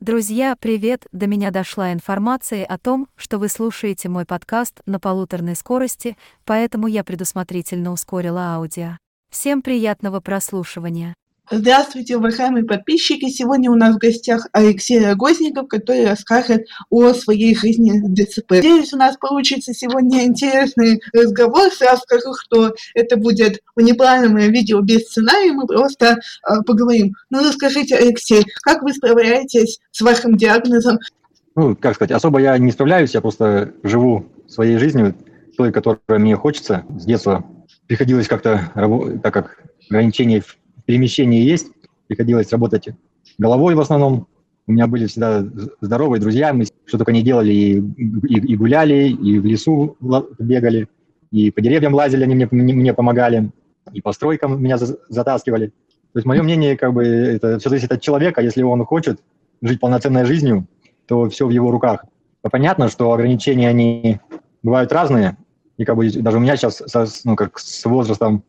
Друзья, привет! До меня дошла информация о том, что вы слушаете мой подкаст на полуторной скорости, поэтому я предусмотрительно ускорила аудио. Всем приятного прослушивания! Здравствуйте, уважаемые подписчики! Сегодня у нас в гостях Алексей Рогозников, который расскажет о своей жизни в ДЦП. Надеюсь, у нас получится сегодня интересный разговор. Сразу скажу, что это будет неправильное видео без сценария, мы просто поговорим. Ну, расскажите, Алексей, как вы справляетесь с вашим диагнозом? Ну, как сказать, особо я не справляюсь, я просто живу своей жизнью, той, которая мне хочется. С детства приходилось как-то работать, так как ограничения в перемещение есть, приходилось работать головой в основном. У меня были всегда здоровые друзья, мы что только не делали, и гуляли, и в лесу бегали, и по деревьям лазили, они мне помогали, и по стройкам меня затаскивали. То есть мое мнение, как бы, это все зависит от человека, если он хочет жить полноценной жизнью, то все в его руках. Понятно, что ограничения, они бывают разные, и как бы даже у меня сейчас с возрастом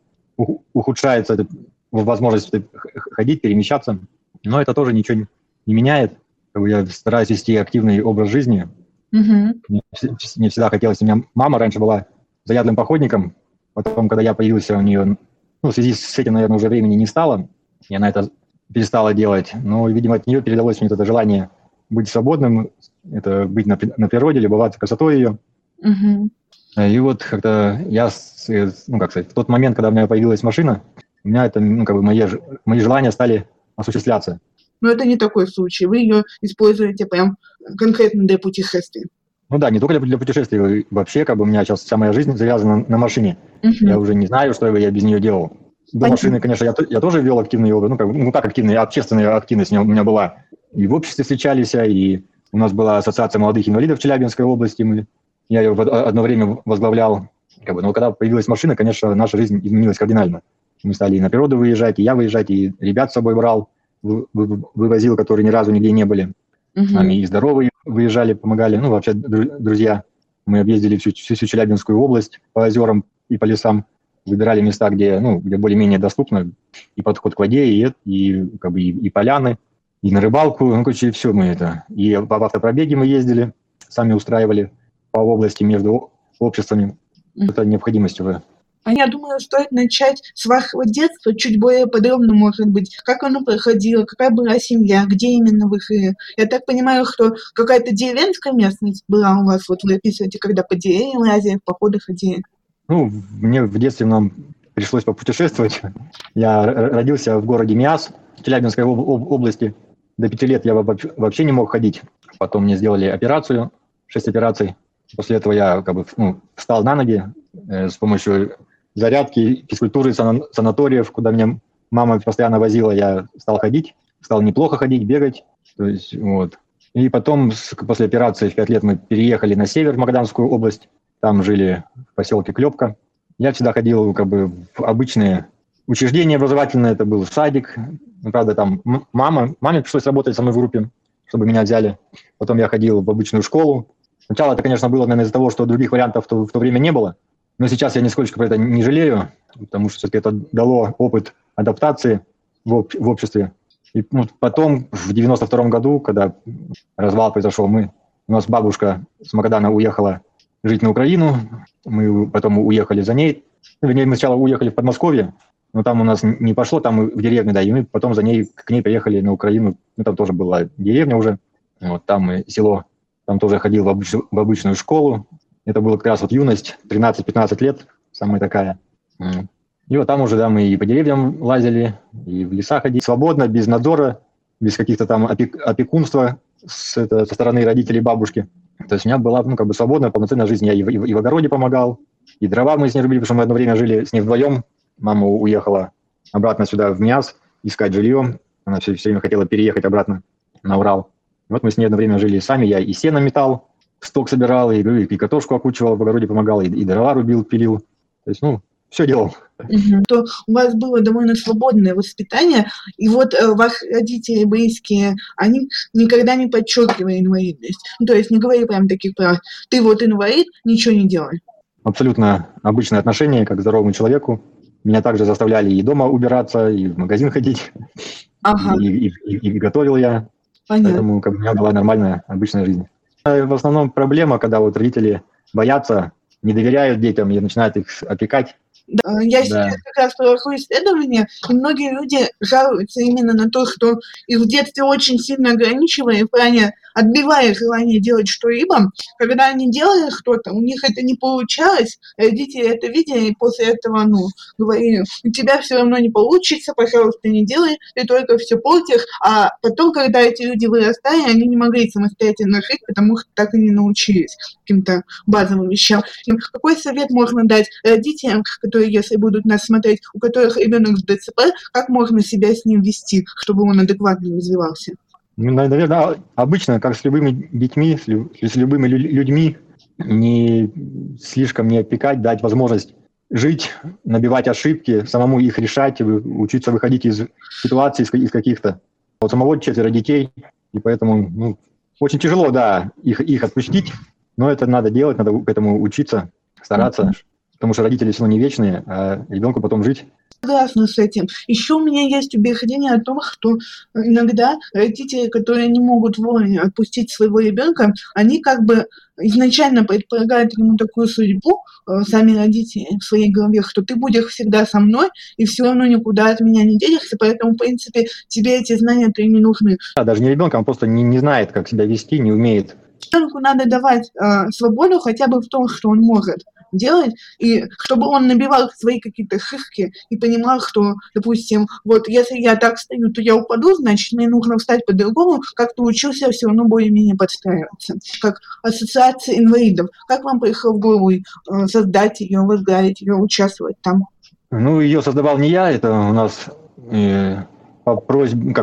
ухудшается это, возможность ходить, перемещаться, но это тоже ничего не меняет. Я стараюсь вести активный образ жизни. Mm-hmm. Мне всегда хотелось, у меня мама раньше была заядлым походником, потом, когда я появился у нее, в связи с этим, наверное, уже времени не стало, и она это перестала делать, но, видимо, от нее передалось мне это желание быть свободным, это быть на природе, любоваться красотой ее. Mm-hmm. И вот как-то я, в тот момент, когда у меня появилась машина, у меня это, мои желания стали осуществляться. Но это не такой случай. Вы ее используете прям конкретно для путешествий. Ну да, не только для путешествий. Вообще, у меня сейчас вся моя жизнь завязана на машине. Угу. Я уже не знаю, что я без нее делал. До машины, конечно, я тоже вел активный образ. Общественная активность у меня была. И в обществе встречались, и у нас была Ассоциация молодых инвалидов Челябинской области. Я ее одно время возглавлял. Но когда появилась машина, конечно, наша жизнь изменилась кардинально. Мы стали и на природу выезжать, и я выезжать, и ребят с собой брал, вывозил, которые ни разу нигде не были. Угу. С нами и здоровые выезжали, помогали. Вообще, друзья, мы объездили всю Челябинскую область по озерам и по лесам, выбирали места, где более-менее доступно и подход к воде, и поляны, и на рыбалку, все мы это. И в автопробеги мы ездили, сами устраивали по области между обществами. Угу. Это необходимость уже. Я думаю, стоит начать с вашего детства, чуть более подробно, может быть, как оно проходило, какая была семья, где именно вы жили. Я так понимаю, что какая-то деревенская местность была у вас, вы описываете, когда по деревьям лазили, в походы ходили. Мне в детстве нам пришлось попутешествовать. Я родился в городе Миасс, Челябинской области. До 5 лет я вообще не мог ходить. Потом мне сделали операцию, 6 операций. После этого я встал на ноги с помощью зарядки, физкультуры, санаториев, куда меня мама постоянно возила, я стал ходить, стал неплохо ходить, бегать, то есть вот. И потом, после операции в 5 лет мы переехали на север, в Магаданскую область, там жили в поселке Клёпка. Я всегда ходил в обычные учреждения образовательные, это был садик, правда там маме пришлось работать со мной в группе, чтобы меня взяли. Потом я ходил в обычную школу. Сначала это, конечно, было, наверное, из-за того, что других вариантов в то время не было. Но сейчас я нисколько про это не жалею, потому что все-таки это дало опыт адаптации в обществе. И потом, в 92-м году, когда развал произошел, у нас бабушка с Магадана уехала жить на Украину, мы потом уехали за ней. Вернее, мы сначала уехали в Подмосковье, но там у нас не пошло, там в деревне, да, и мы потом к ней приехали на Украину. Там тоже была деревня уже, там и село, там тоже ходил в обычную школу. Это была как раз юность, 13-15 лет, самая такая. И там уже мы и по деревьям лазили, и в леса ходили. Свободно, без надзора, без каких-то там опекунства со стороны родителей бабушки. То есть у меня была свободная, полноценная жизнь. Я и в огороде помогал, и дрова мы с ней рубили, потому что мы одно время жили с ней вдвоем. Мама уехала обратно сюда, в Миасс, искать жилье. Она все время хотела переехать обратно на Урал. Вот мы с ней одно время жили сами, я и сено метал, сток собирал, и картошку окучивал, в огороде помогал, и дрова рубил, пилил. То есть, все делал. Угу. То у вас было довольно свободное воспитание, и ваши родители близкие, они никогда не подчеркивали инвалидность. То есть не говорили прям таких прав. Ты инвалид, ничего не делай. Абсолютно обычное отношение, как к здоровому человеку. Меня также заставляли и дома убираться, и в магазин ходить, ага. И готовил я. Понятно. Поэтому у меня была нормальная, обычная жизнь. В основном проблема, когда вот родители боятся, не доверяют детям и начинают их опекать. Да, я сейчас как раз провожу исследования, и многие люди жалуются именно на то, что их в детстве очень сильно ограничивали, в плане отбивая желание делать что-либо. Когда они делали что-то, у них это не получалось, родители это видели, и после этого, говорили, у тебя все равно не получится, пожалуйста, не делай, ты только все портишь. А потом, когда эти люди вырастали, они не могли самостоятельно жить, потому что так и не научились каким-то базовым вещам. Какой совет можно дать родителям, которые, если будут нас смотреть, у которых ребенок с ДЦП, как можно себя с ним вести, чтобы он адекватно развивался? Наверное, обычно, как с любыми детьми, с любыми людьми, не слишком не опекать, дать возможность жить, набивать ошибки, самому их решать, учиться выходить из ситуаций, из каких-то. У самого 4 детей, и поэтому очень тяжело, их отпустить, но это надо делать, надо к этому учиться, стараться, потому что родители все равно не вечные, а ребенку потом жить. Согласна с этим. Еще у меня есть убеждение о том, что иногда родители, которые не могут вовремя отпустить своего ребенка, они как бы изначально предполагают ему такую судьбу, сами родители в своей голове, что ты будешь всегда со мной и все равно никуда от меня не денешься, поэтому, в принципе, тебе эти знания-то и не нужны. Да, даже не ребенка, он просто не знает, как себя вести, не умеет. Ребенку надо давать свободу хотя бы в том, что он может делать, и чтобы он набивал свои какие-то шишки и понимал, что, допустим, вот если я так стою, то я упаду, значит, мне нужно встать по-другому, как-то учился все равно более-менее подстраиваться. Как ассоциация инвалидов. Как вам пришло в голову создать ее, возглавить ее, участвовать там? Ее создавал не я, это у нас по просьбе,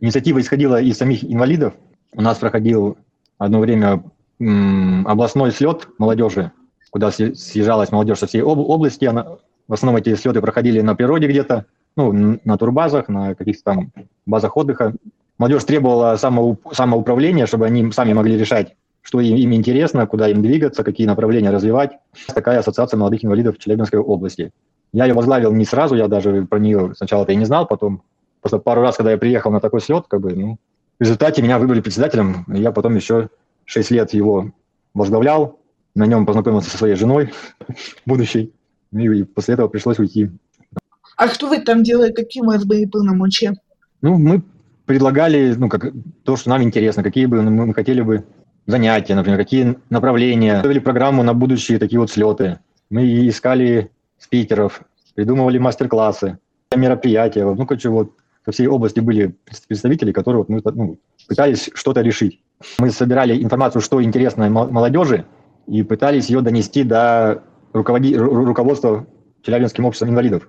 инициатива исходила из самих инвалидов. У нас проходил одно время областной слет молодежи, куда съезжалась молодежь со всей области. В основном эти слеты проходили на природе где-то, на турбазах, на каких-то там базах отдыха. Молодежь требовала самоуправления, чтобы они сами могли решать, что им интересно, куда им двигаться, какие направления развивать. Такая ассоциация молодых инвалидов Челябинской области. Я ее возглавил не сразу, я даже про нее сначала-то и не знал, потом просто пару раз, когда я приехал на такой слет, в результате меня выбрали председателем, я потом еще 6 лет его возглавлял. На нем познакомился со своей женой, будущей, и после этого пришлось уйти. А что вы там делали? Какие у вас были полномочия? Мы предлагали то, что нам интересно, какие бы мы хотели бы занятия, например, какие направления. Готовили программу на будущие такие вот слеты. Мы искали спикеров, придумывали мастер-классы, мероприятия. Во всей области были представители, которые мы пытались что-то решить. Мы собирали информацию, что интересно молодежи, и пытались ее донести до руководства Челябинским обществом инвалидов,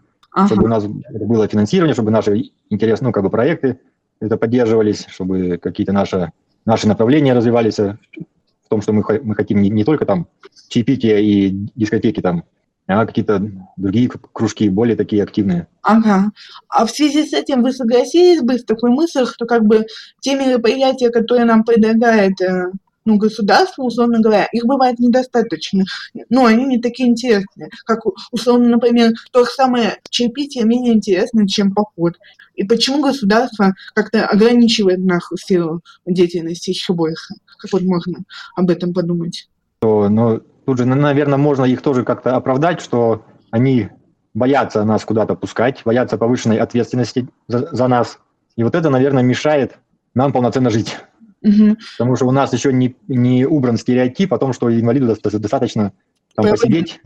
чтобы у нас было финансирование, чтобы наши интересные проекты это поддерживались, чтобы какие-то наши направления развивались в том, что мы хотим не только там чаепития и дискотеки там, а какие-то другие кружки, более такие активные. Ага. А в связи с этим вы согласились бы с такой мыслью, что те мероприятия, которые нам предлагает государство, условно говоря, их бывает недостаточно, но они не такие интересные, как, условно, например, то же самое чаепитие менее интересно, чем поход. И почему государство как-то ограничивает нашу сферу деятельности еще больше? Как можно об этом подумать? Тут же, наверное, можно их тоже как-то оправдать, что они боятся нас куда-то пускать, боятся повышенной ответственности за нас. И это, наверное, мешает нам полноценно жить. Потому что у нас еще не убран стереотип о том, что инвалиду достаточно посидеть,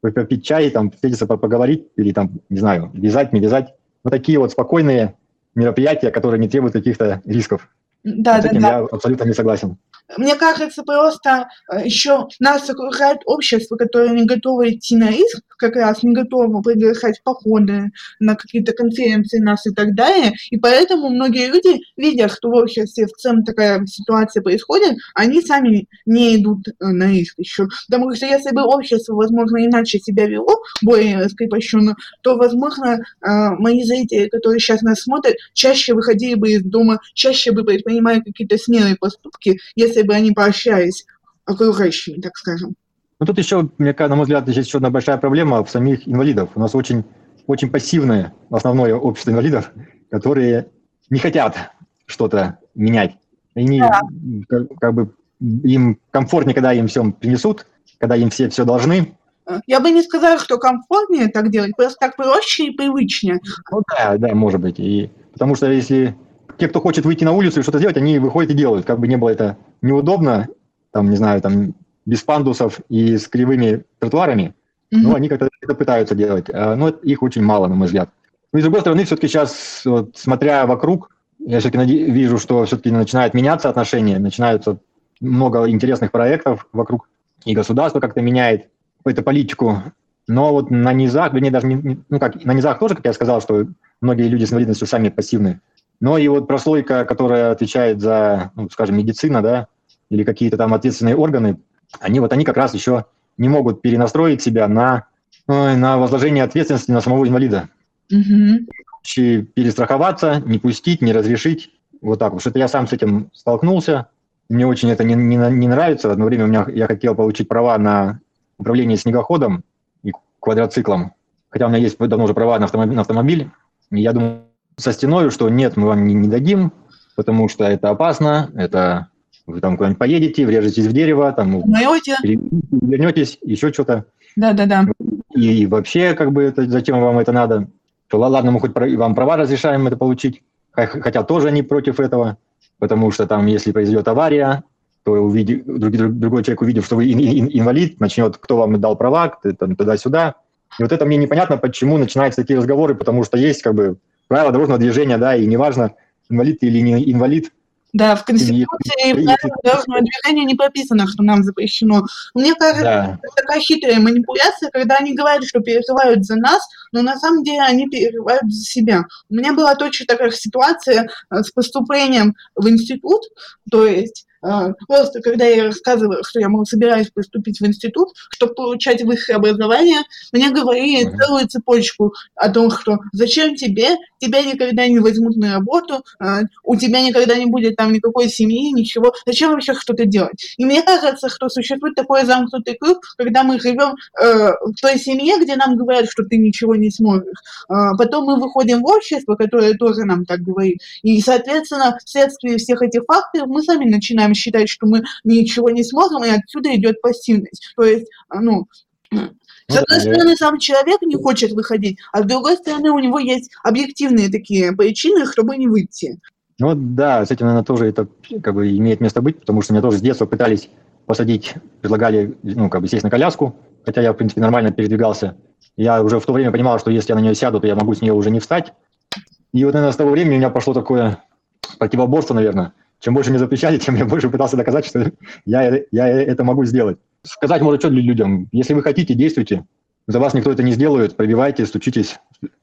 попить чай, встретиться, поговорить или, вязать, не вязать. Вот такие вот спокойные мероприятия, которые не требуют каких-то рисков. Да, с этим я абсолютно не согласен. Мне кажется, просто еще нас окружает общество, которое не готово идти на риск, как раз не готово приглашать походы на какие-то конференции нас и так далее. И поэтому многие люди, видя, что в обществе в целом такая ситуация происходит, они сами не идут на риск еще. Потому что если бы общество, возможно, иначе себя вело, более раскрепощенно, то, возможно, мои зрители, которые сейчас нас смотрят, чаще выходили бы из дома, чаще бы предпринимали какие-то смелые поступки, если бы они поощрялись окружающими, так скажем. Тут еще, на мой взгляд, еще одна большая проблема в самих инвалидов. У нас очень, очень пассивное основное общество инвалидов, которые не хотят что-то менять. Они, как бы, им комфортнее, когда им всем принесут, когда им все должны. Я бы не сказала, что комфортнее так делать, просто так проще и привычнее. Ну да, может быть. И потому что если те, кто хочет выйти на улицу и что-то сделать, они выходят и делают. Как бы не было это неудобно, там, не знаю, там, без пандусов и с кривыми тротуарами, но они как-то это пытаются делать. Но их очень мало, на мой взгляд. Но и с другой стороны, все-таки сейчас, вот, смотря вокруг, я все-таки вижу, что все-таки начинают меняться отношения, начинаются много интересных проектов вокруг, и государство как-то меняет эту политику. Но вот на низах, вернее, даже на низах тоже, как я сказал, что многие люди с инвалидностью сами пассивны. Но и вот прослойка, которая отвечает за, ну, скажем, медицина, да, или какие-то там ответственные органы, они как раз еще не могут перенастроить себя на возложение ответственности на самого инвалида. Угу. Перестраховаться, не пустить, не разрешить. Вот так вот. Что-то я сам с этим столкнулся. Мне очень это не нравится. Одно время я хотел получить права на управление снегоходом и квадроциклом. Хотя у меня есть давно уже права на автомобиль. И я думаю со стеною, что нет, мы вам не дадим, потому что это опасно, это вы там куда-нибудь поедете, врежетесь в дерево, там вернетесь, еще что-то. Да. И вообще, как бы, это, зачем вам это надо? То ладно, мы хоть вам права разрешаем это получить, хотя тоже они против этого, потому что там, если произойдет авария, то другой человек, увидев, что вы инвалид, начнет, кто вам дал права, туда-сюда. И вот это мне непонятно, почему начинаются такие разговоры, потому что есть, как бы, правила дорожного движения, да, и неважно, инвалид ты или не инвалид. Да, в Конституции правила дорожного движения не прописано, что нам запрещено. Мне кажется, это такая хитрая манипуляция, когда они говорят, что переживают за нас, но на самом деле они переживают за себя. У меня была точно такая ситуация с поступлением в институт, то есть просто когда я рассказывала, что я, мол, собираюсь поступить в институт, чтобы получать высшее образование, мне говорили целую цепочку о том, что зачем тебе, тебя никогда не возьмут на работу, у тебя никогда не будет там никакой семьи, ничего, зачем вообще что-то делать? И мне кажется, что существует такой замкнутый круг, когда мы живем в той семье, где нам говорят, что ты ничего не сможешь. Потом мы выходим в общество, которое тоже нам так говорит. И, соответственно, вследствие всех этих факторов мы сами начинаем считать, что мы ничего не сможем, и отсюда идет пассивность. То есть, с одной стороны, сам человек не хочет выходить, а с другой стороны, у него есть объективные такие причины, чтобы не выйти. Ну да, с этим, наверное, тоже это, как бы, имеет место быть, потому что меня тоже с детства пытались посадить, предлагали, сесть на коляску, хотя я, в принципе, нормально передвигался. Я уже в то время понимал, что если я на нее сяду, то я могу с нее уже не встать. И вот, наверное, с того времени у меня пошло такое противоборство, наверное. Чем больше мне запрещали, тем я больше пытался доказать, что я это могу сделать. Сказать можно что людям. Если вы хотите, действуйте. За вас никто это не сделает. Пробивайте, стучитесь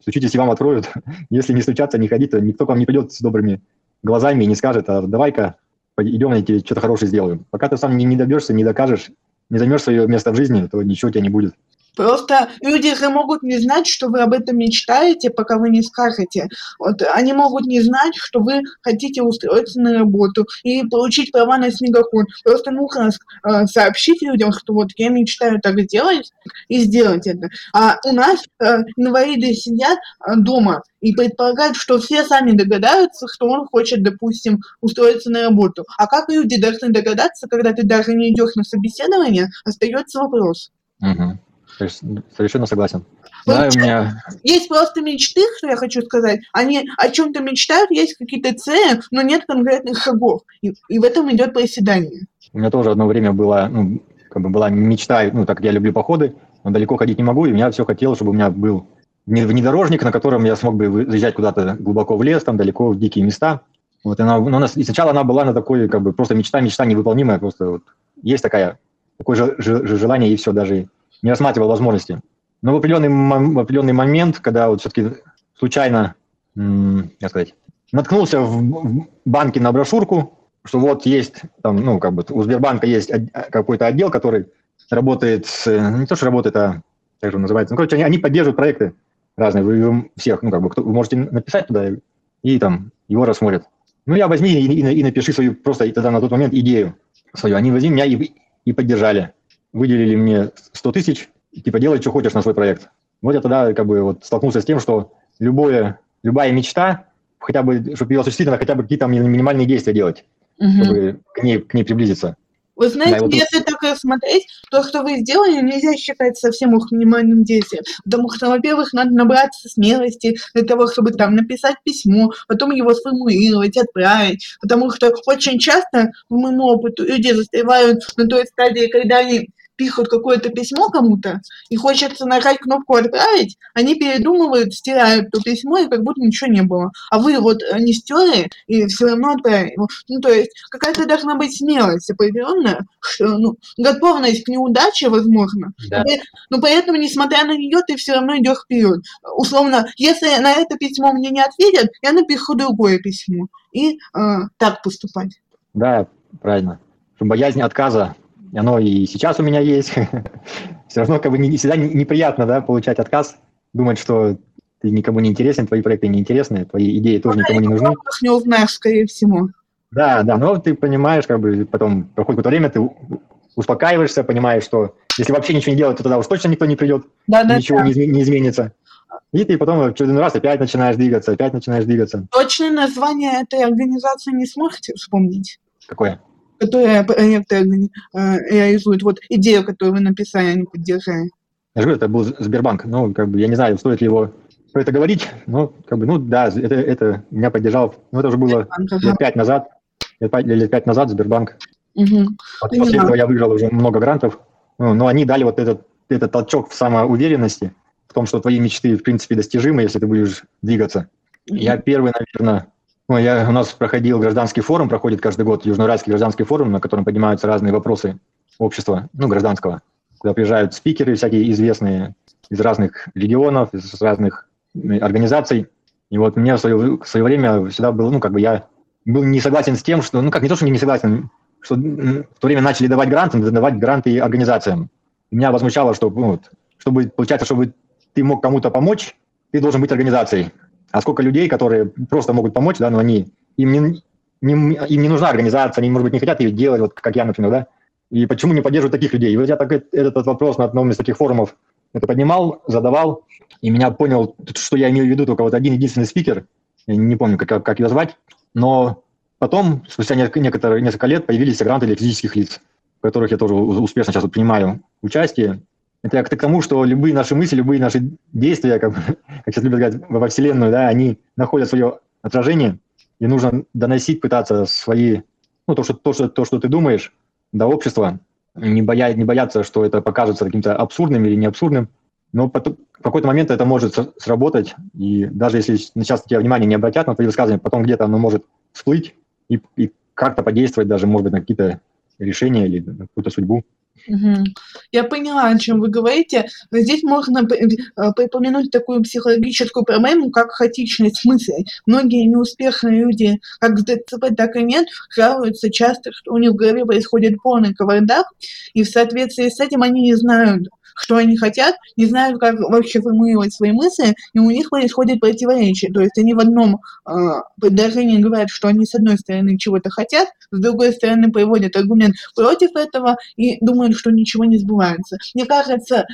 и вам откроют. Если не стучаться, не ходить, то никто к вам не придет с добрыми глазами и не скажет, а давай-ка идем, я тебе что-то хорошее сделаю. Пока ты сам не добьешься, не докажешь, не займешь свое место в жизни, то ничего у тебя не будет. Просто люди же могут не знать, что вы об этом мечтаете, пока вы не скажете. Вот, они могут не знать, что вы хотите устроиться на работу и получить права на снегоход. Просто нужно сообщить людям, что вот я мечтаю так делать, и сделать это. А у нас инвалиды сидят дома и предполагают, что все сами догадаются, что он хочет, допустим, устроиться на работу. А как люди должны догадаться, когда ты даже не идешь на собеседование, остается вопрос. Угу. Совершенно согласен. Да, у меня... Есть просто мечты, что я хочу сказать. Они о чем-то мечтают, есть какие-то цели, но нет конкретных шагов. И в этом идет проседание. У меня тоже одно время была мечта, так как я люблю походы, но далеко ходить не могу, и я все хотел, чтобы у меня был внедорожник, на котором я смог бы заезжать куда-то глубоко в лес, там далеко в дикие места. Вот и сначала она была на такой, как бы, просто мечта невыполнимая, просто вот, есть такое же желание, и все, даже не рассматривал возможности. Но в определенный момент, когда вот все-таки случайно, наткнулся в банке на брошюрку, что вот есть, там, у Сбербанка есть какой-то отдел, который работает как же он называется, они поддерживают проекты разные, вы всех, вы можете написать туда, и там его рассмотрят. Я возьми и напиши свою, просто тогда на тот момент идею свою. Они возьми меня и поддержали. Выделили мне 100 тысяч, делай, что хочешь на свой проект. Вот я тогда столкнулся с тем, что любая мечта, чтобы ее осуществить, надо хотя бы какие-то минимальные действия делать. чтобы к ней приблизиться. Вы знаете, если так смотреть, то, что вы сделали, нельзя считать совсем уж минимальным действием. Потому что, во-первых, надо набраться смелости для того, чтобы там написать письмо, потом его сформулировать, отправить. Потому что очень часто, по моему опыту, люди застревают на той стадии, когда они пишут какое-то письмо кому-то, и хочется нажать кнопку «Отправить», они передумывают, стирают то письмо, и как будто ничего не было. А вы вот не стерли, и все равно отправили. Ну, то есть какая-то должна быть смелость определенная, готовность к неудаче, возможно. Да. Но поэтому, несмотря на нее, ты все равно идешь вперед. Условно, если на это письмо мне не ответят, я напишу другое письмо. И так поступать. Да, правильно. Боязнь отказа. Оно и сейчас у меня есть. Все равно как бы всегда неприятно, да, получать отказ, думать, что ты никому не интересен, твои проекты не интересны, твои идеи тоже никому не нужны. Ты не узнаешь, скорее всего. Да, но ты понимаешь, как бы потом проходит какое-то время, ты успокаиваешься, понимаешь, что если вообще ничего не делать, то тогда уж точно никто не придет, ничего не изменится. И ты потом в очередной раз опять начинаешь двигаться. Точное название этой организации не сможете вспомнить? Какое? Которые проекты реализуют. Вот идею, которую вы написали, они поддержали. Я же говорю, это был Сбербанк. Ну, как бы, я не знаю, стоит ли его про это говорить, но, как бы, ну, да, это меня поддержал. Ну, это уже было лет пять назад Сбербанк. Угу. После этого я выиграл уже много грантов. Но они дали вот этот толчок в самоуверенности, в том, что твои мечты, в принципе, достижимы, если ты будешь двигаться. Угу. Я первый, наверное... У нас проходил гражданский форум, проходит каждый год Южноуральский гражданский форум, на котором поднимаются разные вопросы общества, гражданского. Куда приезжают спикеры всякие известные из разных регионов, из разных организаций. И вот мне в свое время всегда было, я был не согласен с тем, что, не то, что не согласен, что в то время начали давать гранты организациям. Меня возмущало, что, чтобы ты мог кому-то помочь, ты должен быть организацией. А сколько людей, которые просто могут помочь, да, но им не нужна организация, они, может быть, не хотят ее делать, вот как я, например, да, и почему не поддерживают таких людей? И вот я этот вопрос на одном из таких форумов поднимал, задавал, и меня понял, что я имею в виду, только вот один единственный спикер, я не помню, как ее звать, но потом, спустя несколько лет, появились гранты для физических лиц, в которых я тоже успешно сейчас принимаю участие. Это к тому, что любые наши мысли, любые наши действия, как сейчас любят говорить, во Вселенную, да, они находят свое отражение, и нужно доносить, пытаться свои, то, что ты думаешь, до общества, не бояться, что это покажется каким-то абсурдным или не абсурдным, но потом, в какой-то момент это может сработать, и даже если сейчас тебя внимание не обратят на твои высказывания, потом где-то оно может всплыть и как-то подействовать даже, может быть, на какие-то решения или на какую-то судьбу. Угу. Я поняла, о чем вы говорите. Здесь можно припомянуть такую психологическую проблему, как хаотичность мыслей. Многие неуспешные люди, как с ДЦП, так и нет, жалуются часто, что у них в голове происходит полный кавардак, и в соответствии с этим они не знают, что они хотят, не знают, как вообще формулировать свои мысли, и у них происходит противоречие. То есть они в одном предложении говорят, что они с одной стороны чего-то хотят, с другой стороны приводят аргумент против этого и думают, что ничего не сбывается. Мне кажется,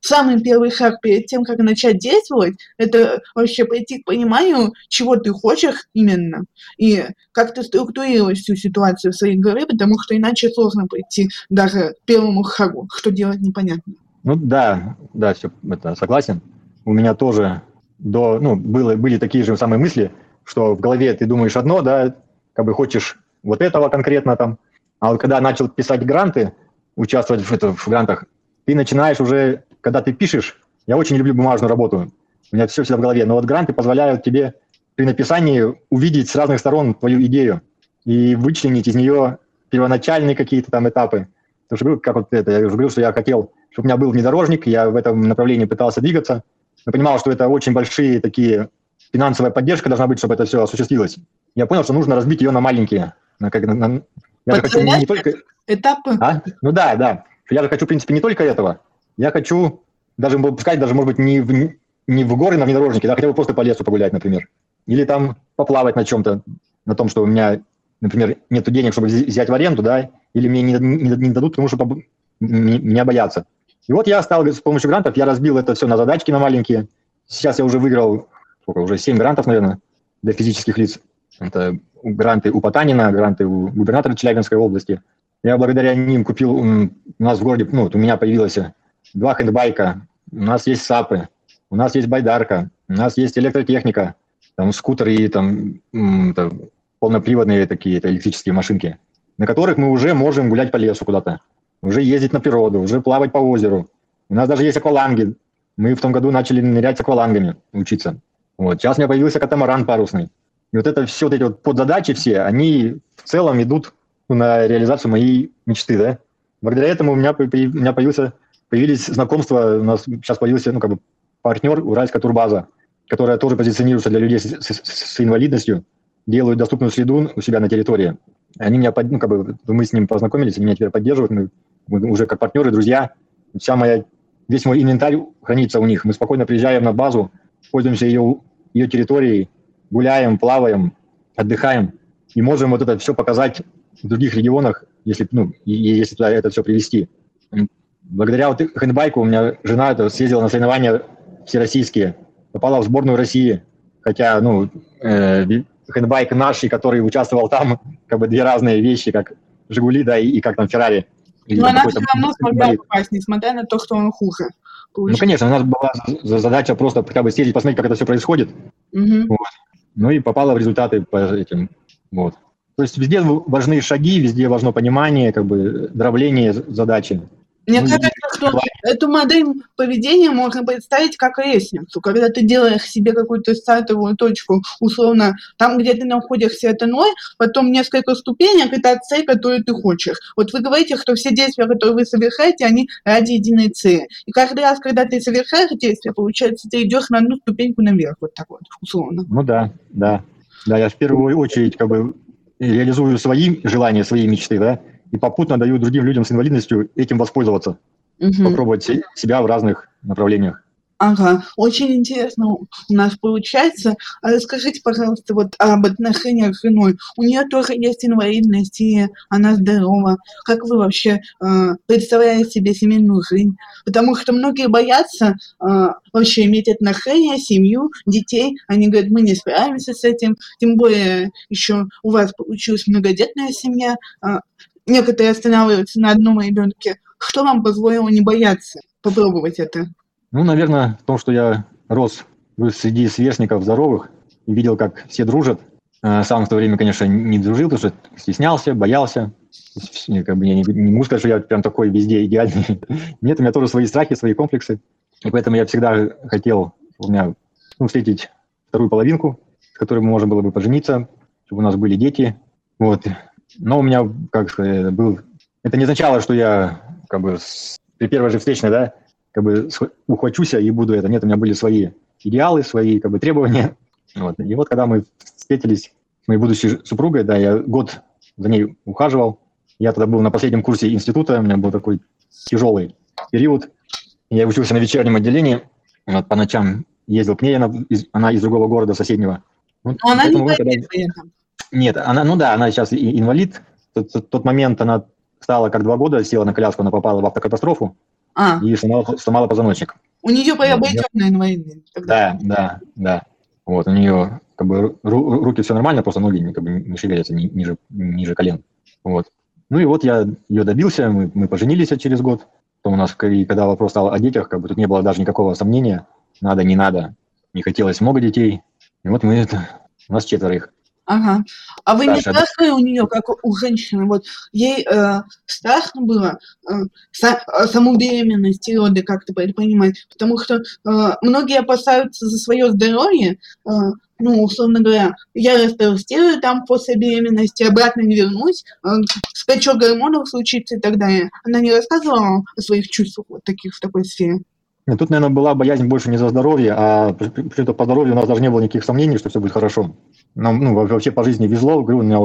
самый первый шаг перед тем, как начать действовать, это вообще прийти к пониманию, чего ты хочешь именно, и как ты структурируешь всю ситуацию в своей голове, потому что иначе сложно прийти даже к первому шагу, что делать непонятно. Да, все, это согласен. У меня тоже были такие же самые мысли, что в голове ты думаешь одно, да, как бы хочешь вот этого конкретно там, а вот когда начал писать гранты, участвовать в грантах, ты начинаешь уже, когда ты пишешь, я очень люблю бумажную работу, у меня все всегда в голове, но вот гранты позволяют тебе при написании увидеть с разных сторон твою идею и вычленить из нее первоначальные какие-то там этапы. Я уже говорил, что я хотел, чтобы у меня был внедорожник, я в этом направлении пытался двигаться, но понимал, что это очень большие такие, финансовая поддержка должна быть, чтобы это все осуществилось. Я понял, что нужно разбить ее на маленькие. Я же хочу не только... Этапы? Я же хочу, в принципе, не только этого. Я хочу, даже, может быть, не в горы на внедорожнике, да, хотя бы просто по лесу погулять, например. Или там поплавать на чем-то, на том, что у меня, например, нет денег, чтобы взять в аренду, да, или мне не дадут, потому что меня боятся. И вот я стал с помощью грантов, я разбил это все на задачки, на маленькие. Сейчас я уже выиграл, уже 7 грантов, наверное, для физических лиц. Это гранты у Потанина, гранты у губернатора Челябинской области. Я благодаря ним купил, у нас в городе, ну, вот у меня появилось 2 хендбайка, у нас есть сапы, у нас есть байдарка, у нас есть электротехника, там скутеры и там полноприводные такие электрические машинки, на которых мы уже можем гулять по лесу куда-то, уже ездить на природу, уже плавать по озеру. У нас даже есть акваланги. Мы в том году начали нырять с аквалангами, учиться. Вот. Сейчас у меня появился катамаран парусный. И вот это все, вот эти вот подзадачи все, они в целом идут на реализацию моей мечты, да. Благодаря этому у меня появились знакомства, у нас сейчас появился, ну, как бы партнер Уральская турбаза, которая тоже позиционируется для людей с инвалидностью, делают доступную среду у себя на территории. Они меня, ну, как бы, мы с ним познакомились, они меня теперь поддерживают, мы уже как партнеры, друзья. Весь мой инвентарь хранится у них. Мы спокойно приезжаем на базу, пользуемся ее территорией, гуляем, плаваем, отдыхаем и можем вот это все показать в других регионах, если туда это все привести. Благодаря вот хендбайку у меня жена съездила на соревнования всероссийские, попала в сборную России, хотя, хендбайк наш, который участвовал там, как бы две разные вещи, как «Жигули», да, и как там «Феррари». Но она все равно смогла попасть, несмотря на то, что он хуже. Получается. Ну, конечно, у нас была задача просто как бы съездить, посмотреть, как это все происходит. Угу. Вот. Ну и попала в результаты по этим. Вот. То есть везде важны шаги, везде важно понимание, как бы дробление задачи. Мне кажется, что эту модель поведения можно представить как лестницу, когда ты делаешь себе какую-то стартовую точку, условно, там, где ты находишься, это ноль, потом несколько ступенек, это цель, которую ты хочешь. Вот вы говорите, что все действия, которые вы совершаете, они ради единой цели. И каждый раз, когда ты совершаешь действия, получается, ты идешь на одну ступеньку наверх, вот так вот, условно. Ну да. Да, я в первую очередь как бы реализую свои желания, свои мечты, да, и попутно даю другим людям с инвалидностью этим воспользоваться, попробовать себя в разных направлениях. Ага, очень интересно у нас получается. Расскажите, пожалуйста, вот об отношениях с женой. У нее тоже есть инвалидность, и она здорова. Как вы вообще представляете себе семейную жизнь? Потому что многие боятся вообще иметь отношения, семью, детей. Они говорят, мы не справимся с этим. Тем более еще у вас получилась многодетная семья. Некоторые останавливаются на одном ребенке. Что вам позволило не бояться попробовать это? Ну, наверное, в том, что я рос среди сверстников здоровых и видел, как все дружат. Сам в то время, конечно, не дружил, потому что стеснялся, боялся. Как бы я не могу сказать, что я прям такой везде идеальный. Нет, у меня тоже свои страхи, свои комплексы. И поэтому я всегда хотел встретить вторую половинку, с которой можно было бы пожениться, чтобы у нас были дети. Вот. Но у меня, это не означало, что я как бы при первой же встречной, да, как бы ухвачуся и буду это. Нет, у меня были свои идеалы, свои как бы требования. Вот. И вот когда мы встретились с моей будущей супругой, да, я год за ней ухаживал. Я тогда был на последнем курсе института, у меня был такой тяжелый период. Я учился на вечернем отделении, вот, по ночам ездил к ней, она из другого города соседнего. Вот, она не поехала. Нет, она сейчас инвалид. В тот момент она стала как 2 года, села на коляску, она попала в автокатастрофу и сломала позвоночник. У нее приобретенная инвалидность. Да. Вот, у нее как бы руки все нормально, просто ноги как бы не шевелятся ниже колен. Вот. Ну и вот я ее добился, мы поженились через год. Потом у нас, когда вопрос стал о детях, как бы тут не было даже никакого сомнения. Надо, не надо. Не хотелось много детей. И вот у нас 4 их. Ага. А вы не страшны у нее, как у женщины? Вот ей страшно было саму беременность и роды как-то понимать, потому что многие опасаются за свое здоровье, условно говоря, я растестирую там после беременности, обратно не вернусь, скачок гормонов случится и так далее. Она не рассказывала о своих чувствах в такой сфере? Тут, наверное, была боязнь больше не за здоровье, а по здоровью у нас даже не было никаких сомнений, что все будет хорошо. Нам вообще по жизни везло, говорю, у меня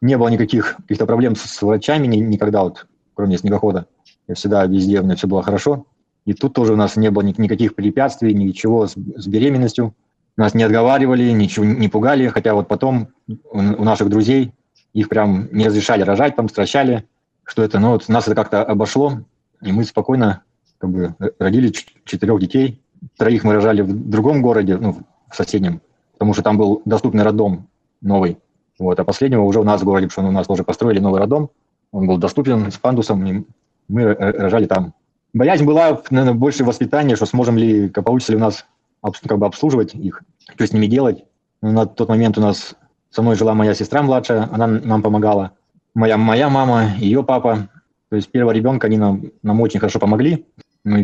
не было никаких каких-то проблем с врачами никогда, кроме снегохода. Я всегда везде, у меня все было хорошо. И тут тоже у нас не было никаких препятствий, ничего с беременностью. Нас не отговаривали, ничего не пугали, хотя потом у наших друзей их прям не разрешали рожать, там стращали, что это, нас это как-то обошло, и мы спокойно как бы родили 4 детей. 3 мы рожали в другом городе, в соседнем, потому что там был доступный роддом новый. Вот, а последнего уже у нас в городе, потому что у нас тоже построили новый роддом, он был доступен с пандусом, и мы рожали там. Боязнь была, наверное, больше воспитания, что сможем ли, получится ли у нас обслуживать их, что с ними делать. На тот момент у нас со мной жила моя сестра младшая, она нам помогала, моя мама, ее папа. То есть первого ребенка они нам очень хорошо помогли, мы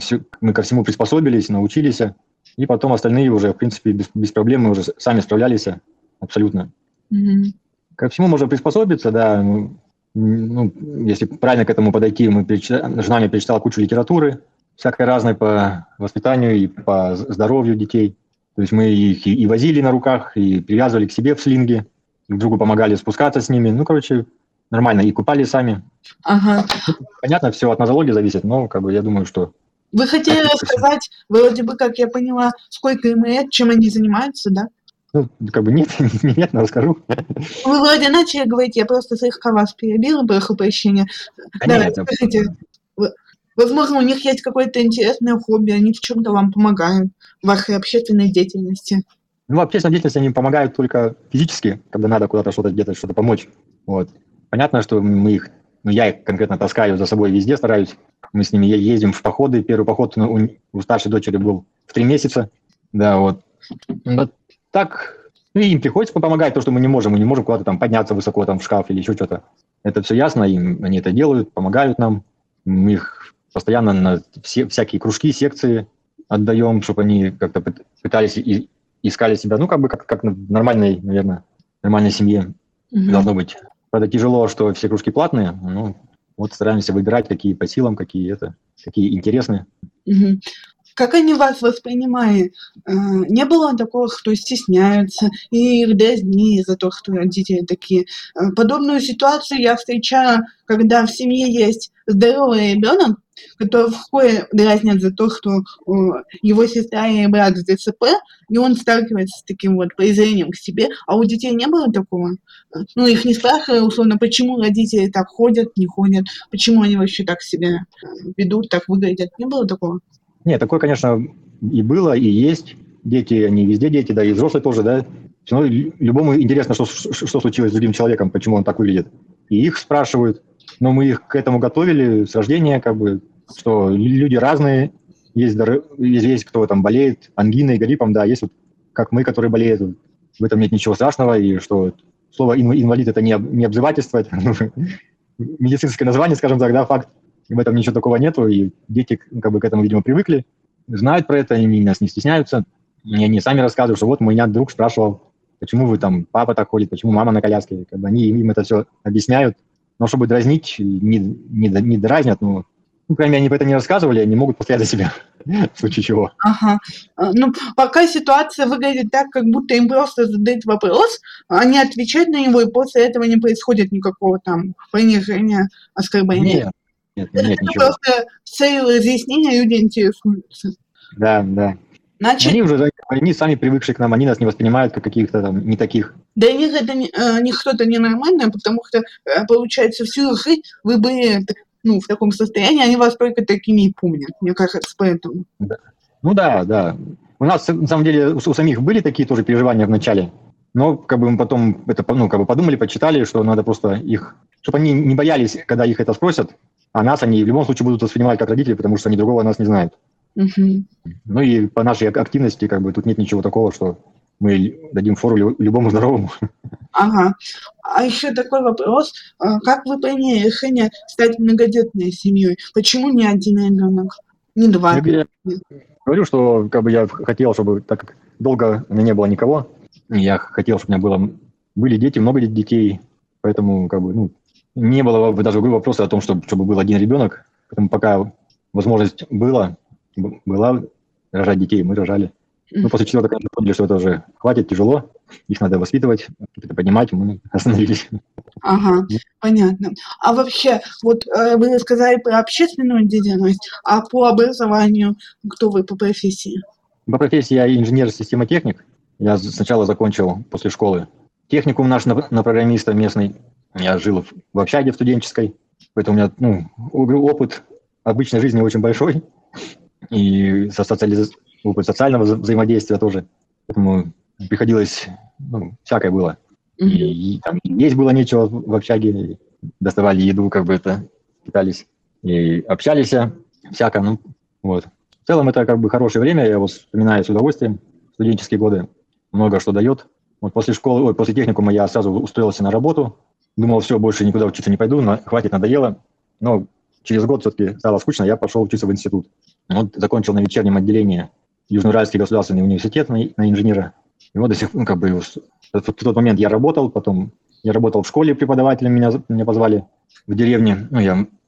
ко всему приспособились, научились, и потом остальные уже, в принципе, без проблем мы уже сами справлялись абсолютно. Mm-hmm. Ко всему можно приспособиться, да. Ну, если правильно к этому подойти, жена мне перечитала кучу литературы, всякой разной по воспитанию и по здоровью детей. То есть мы их и возили на руках, и привязывали к себе в слинге, друг другу помогали спускаться с ними. Ну, короче, нормально, и купали сами. Ага. Понятно, все от нозологии зависит, но как бы я думаю, что... Вы хотели рассказать, вроде бы, как я поняла, сколько им лет, чем они занимаются, да? Ну, как бы нет, но расскажу. Вы вроде начали говорить, я просто слегка вас перебила, прошу прощения. Да, скажите, возможно, у них есть какое-то интересное хобби, они в чем-то вам помогают в вашей общественной деятельности. Ну, в общественной деятельности они помогают только физически, когда надо куда-то что-то, где-то что-то помочь. Вот. Понятно, что я их конкретно таскаю за собой везде, стараюсь. Мы с ними ездим в походы. Первый поход у старшей дочери был в 3 месяца. Да, вот. Так, ну и им приходится помогать, то, что мы не можем куда-то там подняться высоко там в шкаф или еще что-то. Это все ясно, им, они это делают, помогают нам. Мы их постоянно на всякие кружки, секции отдаем, чтобы они как-то пытались и искали себя, ну, как в нормальной, наверное, нормальной семье должно быть. Правда, тяжело, что все кружки платные, ну, вот стараемся выбирать, какие по силам, какие интересные. Mm-hmm. Как они вас воспринимали? Не было такого, что стесняются и дразнили за то, что родители такие. Подобную ситуацию я встречала, когда в семье есть здоровый ребенок, которого в школе дразнят за то, что его сестра и брат с ДЦП, и он сталкивается с таким вот презрением к себе. А у детей не было такого? Ну, их не спрашивали, условно, почему родители так ходят, не ходят, почему они вообще так себя ведут, так выглядят. Не было такого? Нет, такое, конечно, и было, и есть. Дети, они везде дети, да, и взрослые тоже, да. Все равно любому интересно, что случилось с другим человеком, почему он так выглядит. И их спрашивают. Но мы их к этому готовили с рождения, как бы, что люди разные. Есть кто там болеет ангиной, гриппом, да, есть вот как мы, которые болеют. В этом нет ничего страшного, и что слово «инвалид» — это не обзывательство, это медицинское название, скажем так, да, факт. В этом ничего такого нету, и дети как бы к этому, видимо, привыкли, знают про это, они нас не стесняются, и они сами рассказывают, что вот меня друг спрашивал, почему вы там, папа так ходит, почему мама на коляске, как бы они им это все объясняют, но чтобы дразнить, не дразнят, ну, кроме они про это не рассказывали, они могут повторять за себя, в случае чего. Ага. Ну, пока ситуация выглядит так, как будто им просто задают вопрос, они отвечают на него, и после этого не происходит никакого там понижения, оскорбления. Нет, ничего. Просто с целью разъяснения люди интересуются. Да. Значит, они сами привыкшие к нам, они нас не воспринимают как каких-то там не таких. Для них это не что-то ненормальное, потому что, получается, всю жизнь вы были в таком состоянии, они вас только такими и помнят, мне кажется, поэтому. Да. Ну да. У нас, на самом деле, у самих были такие тоже переживания в начале, но как бы мы потом это, подумали, почитали, что надо просто их, чтобы они не боялись, когда их это спросят, а нас они в любом случае будут воспринимать как родители, потому что они другого нас не знают. Uh-huh. Ну и по нашей активности как бы тут нет ничего такого, что мы дадим фору любому здоровому. Ага. А еще такой вопрос. Как вы приняли решение стать многодетной семьей? Почему не один ребенок, не два? Я говорю, что как бы я хотел, чтобы так как долго у меня не было никого, я хотел, чтобы у меня были дети, много детей, поэтому как бы, не было даже вопроса о том, чтобы был один ребенок. Поэтому пока возможность была рожать детей, мы рожали. Ну, после четвертого, конечно, поняли, что это уже хватит, тяжело. Их надо воспитывать, это поднимать, мы остановились. Ага, понятно. А вообще, вот вы сказали про общественную деятельность, а по образованию кто вы по профессии? По профессии я инженер-системотехник. Я сначала закончил после школы техникум наш на программиста местный. Я жил в общаге в студенческой, поэтому у меня опыт обычной жизни очень большой, и опыт социального взаимодействия тоже. Поэтому приходилось, всякое было. И там есть было нечего в общаге, доставали еду, как бы это, питались и общались всяко, ну, вот. В целом это как бы хорошее время, я вот вспоминаю с удовольствием, студенческие годы много что дает. Вот после школы, после техникума я сразу устроился на работу, думал, все, больше никуда учиться не пойду, хватит, надоело, но через год все-таки стало скучно, я пошел учиться в институт. Вот закончил на вечернем отделении Южноуральский государственный университет на инженера. И вот до сих пор, ну, как бы, в тот момент я работал, потом я работал в школе преподавателем, меня позвали в деревне. Ну,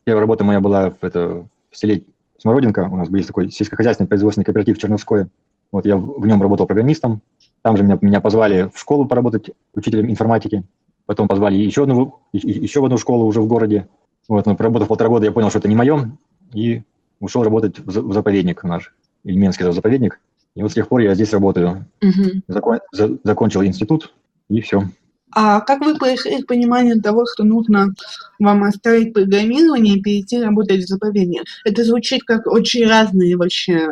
первая работа моя была в селе Смородинка, у нас был такой сельскохозяйственный производственный кооператив Черновской. Вот я в нем работал программистом, там же меня позвали в школу поработать учителем информатики, потом позвали еще в одну школу уже в городе. Вот, но проработав 1,5 года, я понял, что это не мое, и ушел работать в заповедник наш, Ильменский заповедник. И вот с тех пор я здесь работаю. Угу. Закончил институт, и все. А как вы пришли к пониманию того, что нужно вам оставить программирование и перейти работать в заповедник? Это звучит как очень разные вообще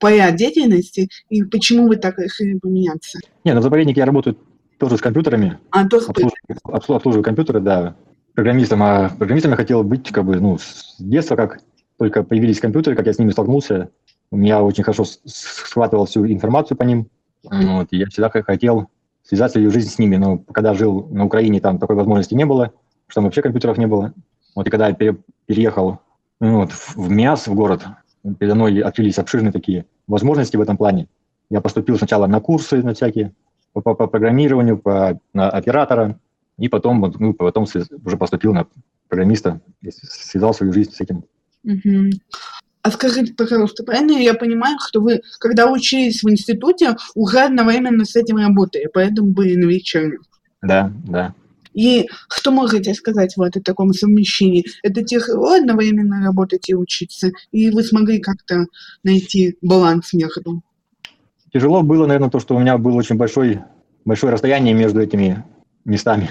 поля деятельности. И почему вы так решили поменяться? Нет, на заповеднике я работаю тоже с компьютерами. Обслуживаю компьютеры, да. Программистом я хотел быть как бы, ну, с детства, как только появились компьютеры, как я с ними столкнулся. У меня очень хорошо схватывал всю информацию по ним. Вот, и я всегда хотел связать свою жизнь с ними. Но когда жил на Украине, там такой возможности не было, что там вообще компьютеров не было. Вот, и когда я переехал в Миасс, в город, передо мной открылись обширные такие возможности в этом плане. Я поступил сначала на курсы на всякие по программированию, на оператора, и потом уже поступил на программиста, связал свою жизнь с этим. Mm-hmm. А скажите, пожалуйста, правильно я понимаю, что вы, когда учились в институте, уже одновременно с этим работали, поэтому были новичками? Да. И что можете сказать вот о таком совмещении? Это тяжело одновременно работать и учиться? И вы смогли как-то найти баланс между? Тяжело было, наверное, то, что у меня было очень большое расстояние между этими местами.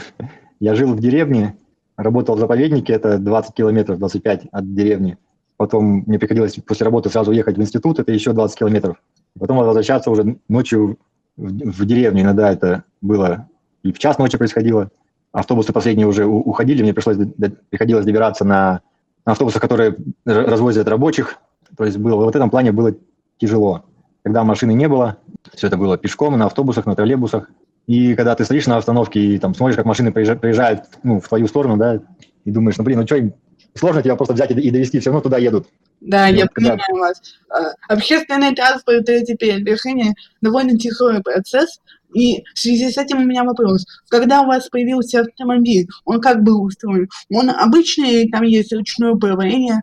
Я жил в деревне, работал в заповеднике, это 20 километров, 25 от деревни. Потом мне приходилось после работы сразу ехать в институт, это еще 20 километров. Потом возвращаться уже ночью в деревню, иногда это было и в час ночи происходило. Автобусы последние уже уходили, мне приходилось добираться на автобусах, которые развозят рабочих. То есть в этом плане было тяжело. Когда машины не было, все это было пешком, на автобусах, на троллейбусах. И когда ты стоишь на остановке и там смотришь, как машины приезжают в твою сторону, да, и думаешь, сложно тебя просто взять и довести, все равно туда едут. Да, и я понимаю вас. Общественный транспорт – это теперь решение довольно тяжелый процесс. И в связи с этим у меня вопрос. Когда у вас появился автомобиль, он как был устроен? Он обычный или там есть ручное управление?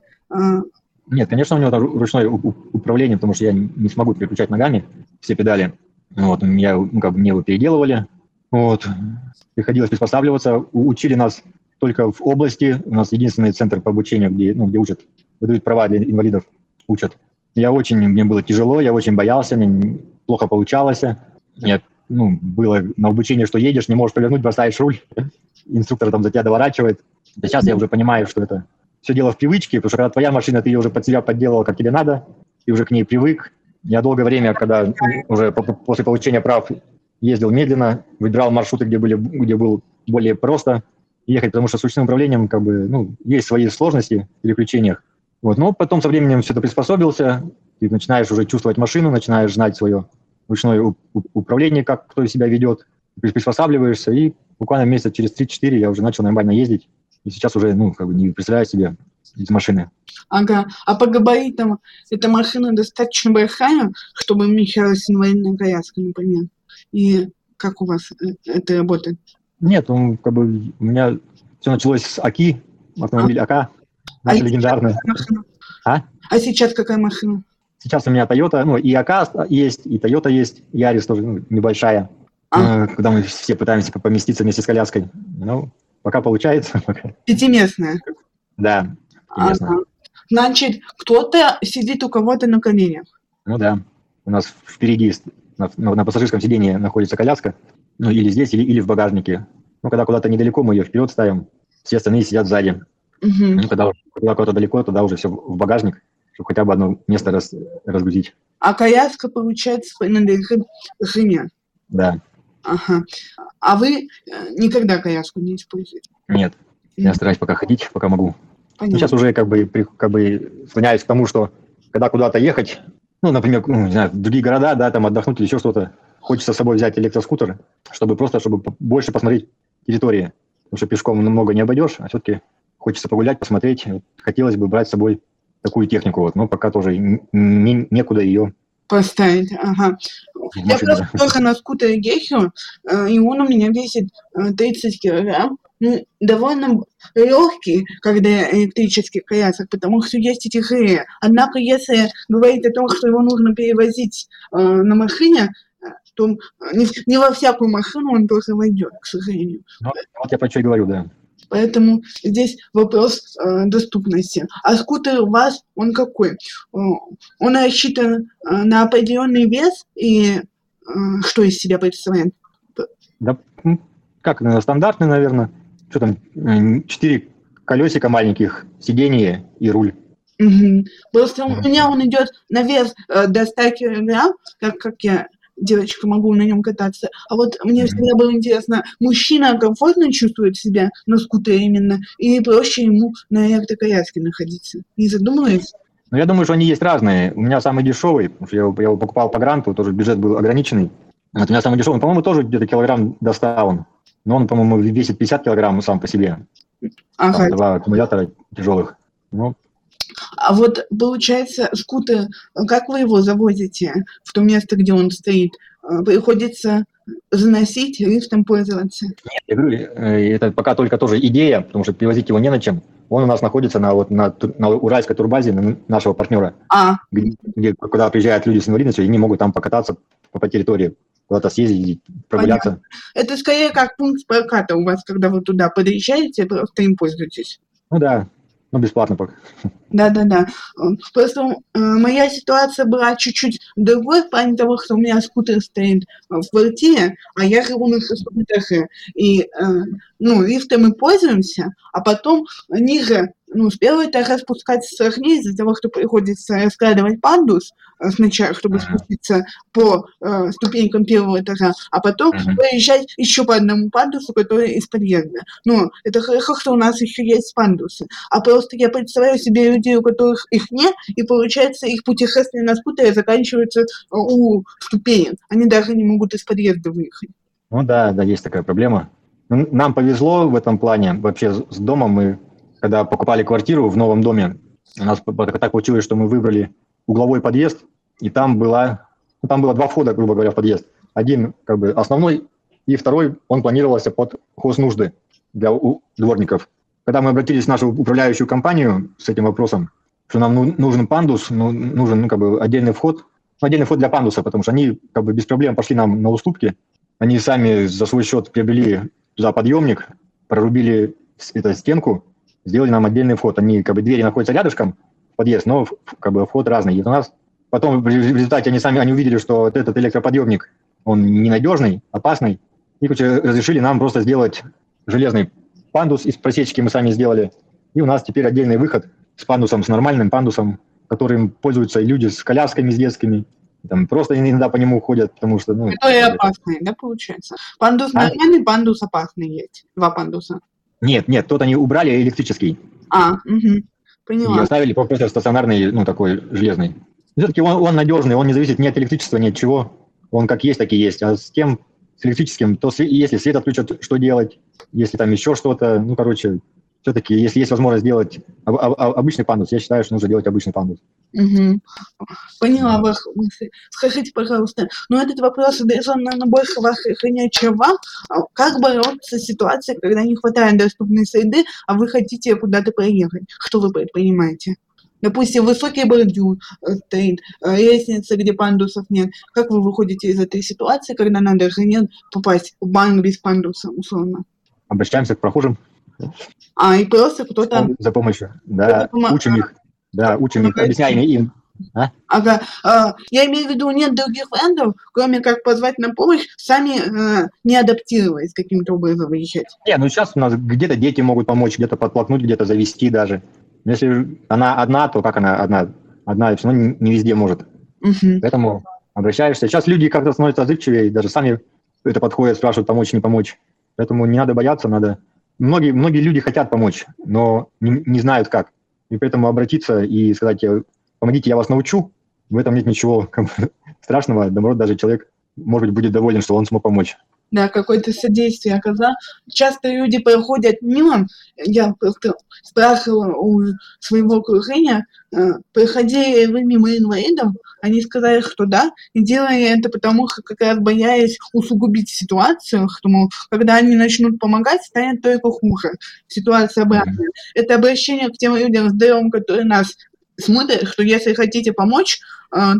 Нет, конечно, у него там ручное управление, потому что я не смогу переключать ногами все педали. Вот, мне его переделывали. Вот. Приходилось приспосабливаться. Учили нас только в области. У нас единственный центр по обучению, где учат, выдают права для инвалидов, учат. Мне было тяжело, я очень боялся, мне плохо получалось. Было на обучение, что едешь, не можешь повернуть, бросаешь руль, инструктор там за тебя доворачивает. А сейчас я уже понимаю, что это все дело в привычке, потому что когда твоя машина, ты ее уже под себя подделал, как тебе надо, ты уже к ней привык. Я долгое время, когда уже после получения прав ездил медленно, выбирал маршруты, где было более просто ехать, потому что с ручным управлением есть свои сложности в переключениях. Вот. Но потом со временем все это приспособился, ты начинаешь уже чувствовать машину, начинаешь знать свое ручное управление, как кто себя ведет, приспосабливаешься, и буквально месяца через 3-4 я уже начал нормально ездить, и сейчас уже не представляю себе из машины. Ага, а по габаритам эта машина достаточно большая, чтобы вмещалась инвалидная коляска, например, и как у вас это работает? Нет, у меня все началось с АКИ, автомобиль АК, наш легендарный. А сейчас какая машина? Сейчас у меня Toyota, и АК есть, и Toyota есть, Yaris тоже небольшая, когда мы все пытаемся поместиться вместе с коляской. Пока получается. Пятиместная? Да, пятиместная. Ага. Значит, кто-то сидит у кого-то на коленях? Ну да, у нас впереди на пассажирском сидении находится коляска. Или здесь, или в багажнике. Когда куда-то недалеко, мы ее вперед ставим, все остальные сидят сзади. Угу. Когда куда-то далеко, тогда уже все в багажник, чтобы хотя бы одно место разгрузить. А коляска, получается, принадлежит жене? Да. Ага. А вы никогда коляску не используете? Нет. Я стараюсь пока ходить, пока могу. Понятно. Сейчас уже как бы склоняюсь к тому, что когда куда-то ехать, ну, например, не знаю, в другие города, да, там отдохнуть или еще что-то, хочется с собой взять электроскутер, чтобы больше посмотреть территории. Потому что пешком много не обойдешь, а все-таки хочется погулять, посмотреть. Хотелось бы брать с собой такую технику, вот, но пока тоже некуда ее поставить. Ага. Я просто только на скутере ехал, и он у меня весит 30 килограмм. Ну, довольно легкий, когда электрический колясок, потому что есть и тяжелее. Однако, если говорить о том, что его нужно перевозить на машине, то не во всякую машину он тоже войдет, к сожалению. Вот я про что и говорю, да. Поэтому здесь вопрос доступности. А скутер у вас, он какой? Он рассчитан на определенный вес и что из себя представляет? Да, как стандартный, наверное. Что там, 4 колесика маленьких, сиденье и руль. Угу. Просто у меня он идет на вес до 100 килограмм, так как я девочка, могу на нем кататься. А вот мне всегда было интересно, мужчина комфортно чувствует себя на скутере именно, или проще ему на электроколяске находиться? Не задумываясь? Ну, я думаю, что они есть разные. У меня самый дешевый, потому что я его покупал по гранту, тоже бюджет был ограниченный. Вот у меня самый дешевый, по-моему, тоже где-то килограмм до 100 он. Но он, по-моему, весит 50 килограмм сам по себе. Ага. 2 аккумулятора тяжелых. Ну, а вот, получается, скутер, как вы его завозите в то место, где он стоит? Приходится заносить, лифтом пользоваться? Нет, я говорю, это пока только тоже идея, потому что перевозить его не на чем. Он у нас находится на Уральской турбазе, нашего партнера, куда приезжают люди с инвалидностью, и они могут там покататься по территории, куда-то съездить, прогуляться. Понятно. Это скорее как пункт проката у вас, когда вы туда подъезжаете, просто им пользуетесь? Ну да. Ну, бесплатно пока. Да. Просто моя ситуация была чуть-чуть другой в плане того, что у меня скутер стоит в квартире, а я живу на 6-м этаже. И, лифтом мы пользуемся, а потом ниже, с первого этажа спускаться сложнее из-за того, что приходится раскладывать пандус сначала, чтобы спуститься по ступенькам первого этажа, а потом проезжать еще по одному пандусу, который из подъезда. Но это хорошо, что у нас еще есть пандусы. А просто я представляю себе людей, у которых их нет, и получается их путешествие на скутере заканчивается у ступенек. Они даже не могут из подъезда выехать. Ну да, есть такая проблема. Нам повезло в этом плане. Вообще с домом мы, когда покупали квартиру в новом доме, у нас так получилось, что мы выбрали угловой подъезд, и там было 2 входа, грубо говоря, в подъезд. Один как бы основной, и второй, он планировался под хознужды для дворников. Когда мы обратились в нашу управляющую компанию с этим вопросом, что нам нужен пандус, нужен отдельный вход для пандуса, потому что они как бы без проблем пошли нам на уступки, они сами за свой счет приобрели туда подъемник, прорубили эту стенку, сделали нам отдельный вход. Они, как бы, двери находятся рядышком, подъезд, но, как бы, вход разный. И у нас потом в результате они увидели, что этот электроподъемник, он ненадежный, опасный, и, разрешили нам просто сделать железный пандус из просечки, мы сами сделали. И у нас теперь отдельный выход с пандусом, с нормальным пандусом, которым пользуются люди с колясками, с детскими. Там просто иногда по нему ходят, потому что... Это и опасный, да, получается? Пандус нормальный, пандус опасный есть. 2 пандуса. Нет, тот они убрали электрический. Поняла. И оставили просто стационарный, такой железный. Все-таки он надежный, он не зависит ни от электричества, ни от чего. Он как есть, так и есть. А с электрическим, то если свет отключат, что делать? Если там еще что-то, все-таки, если есть возможность сделать обычный пандус, я считаю, что нужно делать обычный пандус. Поняла вашу мысль. Скажите, пожалуйста, этот вопрос адресован, наверное, больше вашей хрени, чем вам. Как бороться с ситуацией, когда не хватает доступной среды, а вы хотите куда-то проехать? Что вы предпринимаете? Допустим, высокий бордюр стоит, лестница, где пандусов нет. Как вы выходите из этой ситуации, когда надо же нет попасть в банк без пандуса, условно? Обращаемся к прохожим. И просто кто-то... За помощью, да, учим их. Да, учим их, объясняем им. Я имею в виду, нет других вариантов, кроме как позвать на помощь, сами не адаптировались каким-то образом выезжать. Сейчас у нас где-то дети могут помочь, где-то подтолкнуть, где-то завести даже. Если она одна, то как она одна? Одна все равно не везде может. Поэтому обращаешься. Сейчас люди как-то становятся отзывчивее, даже сами это подходит, спрашивают, помочь, не помочь. Поэтому не надо бояться, надо... Многие люди хотят помочь, но не знают как. И поэтому обратиться и сказать, помогите, я вас научу, в этом нет ничего страшного. Наоборот, даже человек, может быть, будет доволен, что он смог помочь. Да, какое-то содействие оказал. Часто люди проходят мимо, я просто спрашивала у своего окружения, проходили вы мимо инвалидов, они сказали, что да, и делали это потому, что как раз боялись усугубить ситуацию, что, мол, когда они начнут помогать, станет только хуже. Ситуация обратная. Это обращение к тем людям здоровым, которые нас смотрят, что если хотите помочь,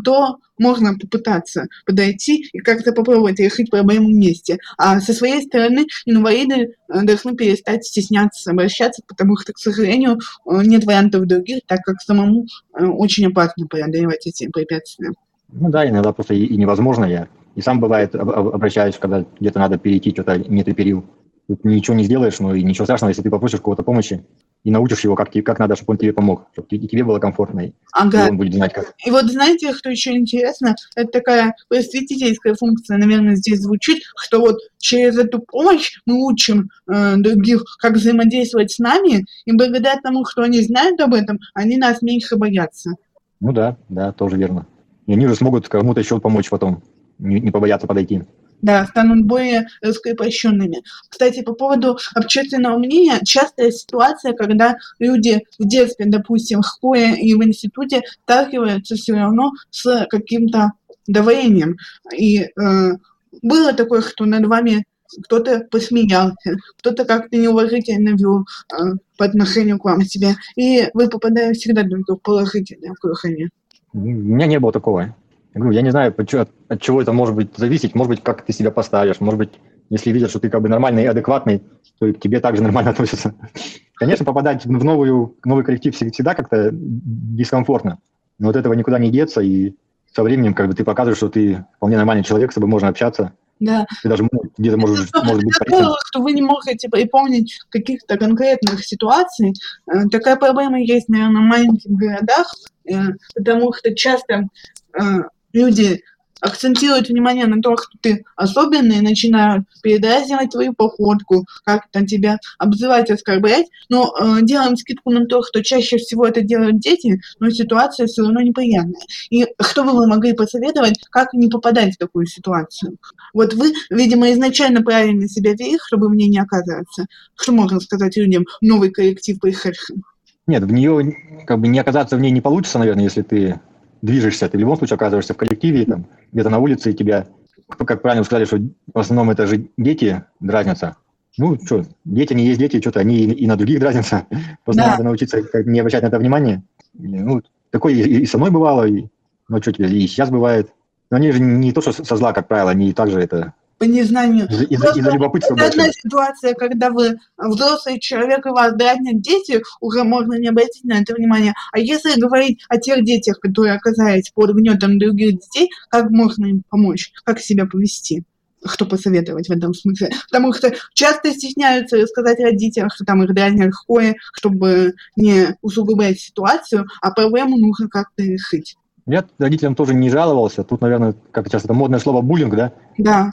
то можно попытаться подойти и как-то попробовать решить проблему вместе. А со своей стороны инвалиды должны перестать стесняться обращаться, потому что, к сожалению, нет вариантов других, так как самому очень опасно преодолевать эти препятствия. Ну да, иногда просто и невозможно. Я и сам, бывает, обращаюсь, когда где-то надо перейти, что-то не перил. Тут ничего не сделаешь, но и ничего страшного, если ты попросишь кого-то помощи и научишь его, как надо, чтобы он тебе помог, чтобы и тебе было комфортно, и он будет знать, как. И вот знаете, что еще интересно? Это такая просветительская функция, наверное, здесь звучит, что вот через эту помощь мы учим других, как взаимодействовать с нами, и благодаря тому, что они знают об этом, они нас меньше боятся. Ну да, тоже верно. И они же смогут кому-то еще помочь потом, не побояться подойти. Да, станут более раскрепощенными. Кстати, по поводу общественного мнения, частая ситуация, когда люди в детстве, допустим, в школе и в институте сталкиваются все равно с каким-то давлением. И было такое, что над вами кто-то посмеялся, кто-то как-то неуважительно вел по отношению к вам себя, и вы попадаете всегда только в положительное окружение. У меня не было такого. Я не знаю, от чего это может быть зависеть, может быть, как ты себя поставишь, может быть, если видят, что ты как бы нормальный и адекватный, то и к тебе также нормально относятся. Конечно, попадать в новый коллектив всегда как-то дискомфортно, но от этого никуда не деться, и со временем как бы ты показываешь, что ты вполне нормальный человек, с тобой можно общаться. Да. Ты даже где-то можешь быть полезным. Что вы не можете припомнить каких-то конкретных ситуаций. Такая проблема есть, наверное, в маленьких городах, потому что часто люди акцентируют внимание на то, что ты особенный, начинают передразнивать твою походку, как-то тебя обзывать, оскорблять, но делаем скидку на то, что чаще всего это делают дети, но ситуация все равно неприятная. И что бы вы могли посоветовать, как не попадать в такую ситуацию? Вот вы, видимо, изначально правильно себя вели, чтобы в ней не оказаться. Что можно сказать людям, новый коллектив пришедшим? Нет, в нее как бы не оказаться в ней не получится, наверное, если ты движешься, ты в любом случае оказываешься в коллективе, там, где-то на улице, и тебя, как правильно вы сказали, что в основном это же дети дразнятся. Ну, что, дети не есть дети, что-то они и на других дразнятся. Просто надо научиться не обращать на это внимание. Ну, такое и со мной бывало, ну, что тебе, и сейчас бывает. Но они же не то, что со зла, как правило, они также это... По незнанию. Из-за любопытства. Это одна ситуация, когда вы взрослый человек, и вас дразнят дети, уже можно не обратить на это внимание. А если говорить о тех детях, которые оказались под гнетом других детей, как можно им помочь, как себя повести? Что посоветовать в этом смысле? Потому что часто стесняются рассказать родителям, что там их дразнят в школе, чтобы не усугублять ситуацию, а проблему нужно как-то решить. Я родителям тоже не жаловался. Тут, наверное, как сейчас это модное слово буллинг, да? Да.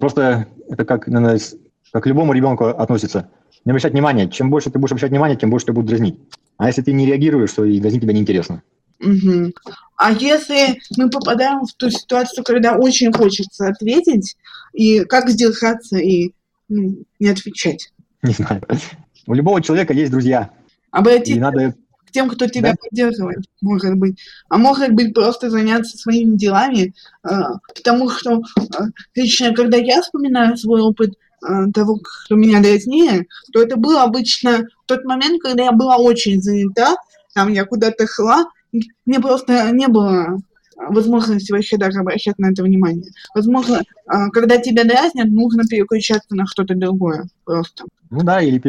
Просто это как, наверное, как к любому ребенку относится. Не обращать внимания. Чем больше ты будешь обращать внимания, тем больше тебя будут дразнить. А если ты не реагируешь, то и дразнить тебя неинтересно. Угу. А если мы попадаем в ту ситуацию, когда очень хочется ответить, и как сдержаться и не отвечать? Не знаю. У любого человека есть друзья. Обратиться к тем, кто тебя поддерживает, может быть. А может быть, просто заняться своими делами, потому что лично, когда я вспоминаю свой опыт того, кто меня дразнили, то это был обычно тот момент, когда я была очень занята, там я куда-то шла, мне просто не было возможности вообще даже обращать на это внимание. Возможно, когда тебя дразнят, нужно переключаться на что-то другое просто. Ну да, или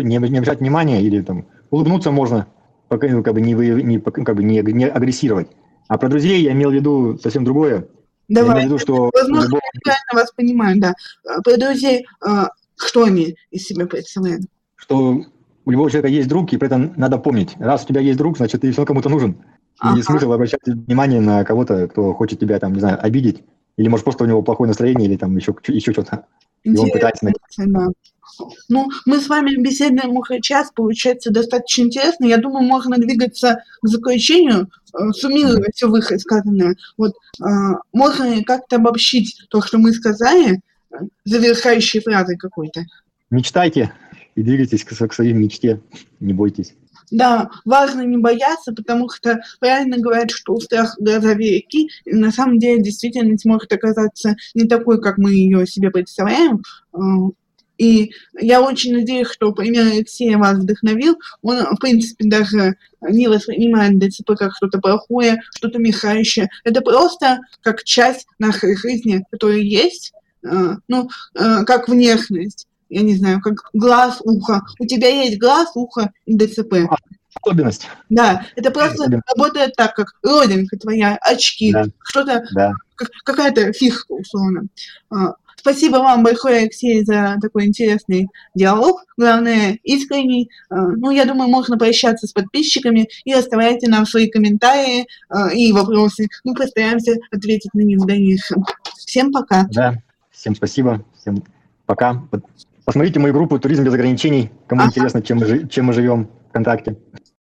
не обращать внимания, или там улыбнуться можно. Не агрессировать. А про друзей я имел в виду совсем другое. Давай, я имел в виду, что возможно, я правильно вас понимаю, да. Про друзей, что они из себя представляют? Что у любого человека есть друг, и при этом надо помнить. Раз у тебя есть друг, значит, ты все кому-то нужен. И смысл обращать внимание на кого-то, кто хочет тебя, там, не знаю, обидеть. Или, может, просто у него плохое настроение, или там еще что-то. И он пытается... Да. Ну, мы с вами беседуем уже час, получается, достаточно интересно. Я думаю, можно двигаться к заключению, суммируя все высказанное. Вот, можно как-то обобщить то, что мы сказали, завершающей фразой какой-то. Мечтайте и двигайтесь к своей мечте, не бойтесь. Да, важно не бояться, потому что правильно говорят, что у страха глаза велики, и на самом деле действительность может оказаться не такой, как мы ее себе представляем. И я очень надеюсь, что пример Алексея вас вдохновил. Он, в принципе, даже не воспринимает ДЦП как что-то плохое, что-то мешающее. Это просто как часть нашей жизни, которая есть, ну, как внешность. Я не знаю, как глаз, ухо. У тебя есть глаз, ухо и ДЦП. Особенность. Да, это просто работает так, как родинка твоя, очки, да. Что-то, да. Какая-то фишка, условно. Спасибо вам большое, Алексей, за такой интересный диалог. Главное, искренний. Ну, я думаю, можно прощаться с подписчиками и оставляйте нам свои комментарии и вопросы. Мы постараемся ответить на них в дальнейшем. Всем пока. Да, всем спасибо. Всем пока. Посмотрите мою группу «Туризм без ограничений», кому интересно, чем мы живем, ВКонтакте.